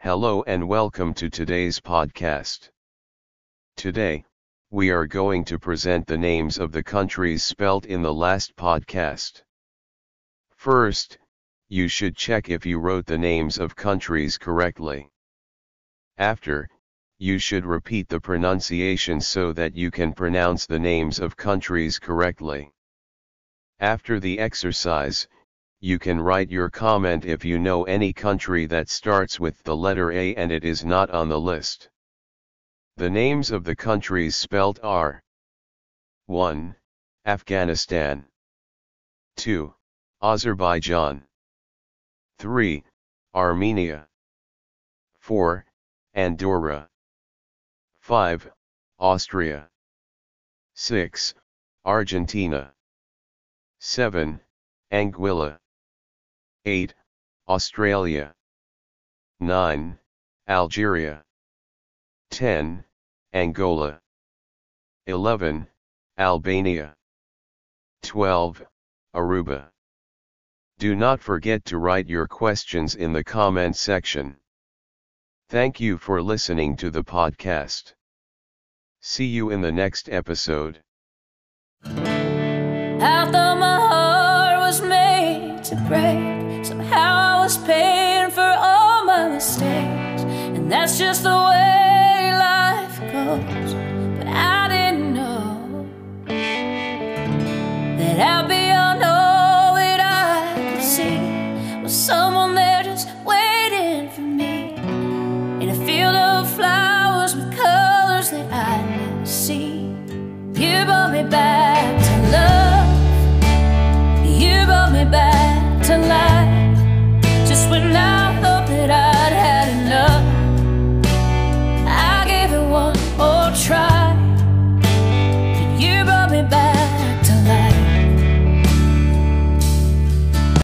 Hello and welcome to today's podcast. Today, we are going to present the names of the countries spelt in the last podcast. First, you should check if you wrote the names of countries correctly. After, you should repeat the pronunciation so that you can pronounce the names of countries correctly. After the exercise, you can write your comment if you know any country that starts with the letter A and it is not on the list. The names of the countries spelt are 1. Afghanistan 2. Azerbaijan 3. Armenia 4. Andorra 5. Austria 6. Argentina 7. Anguilla 8. Australia 9. Algeria 10. Angola 11. Albania 12. Aruba. Do not forget to write your questions in the comment section. Thank you for listening to the podcast. See you in the next episode. After my heart was made to break, somehow I was paying for all my mistakes, and that's just the way life goes, but I didn't know that I'd be on all that I could see, was someone there just waiting for me, in a field of flowers with colors that I never see. You brought me back.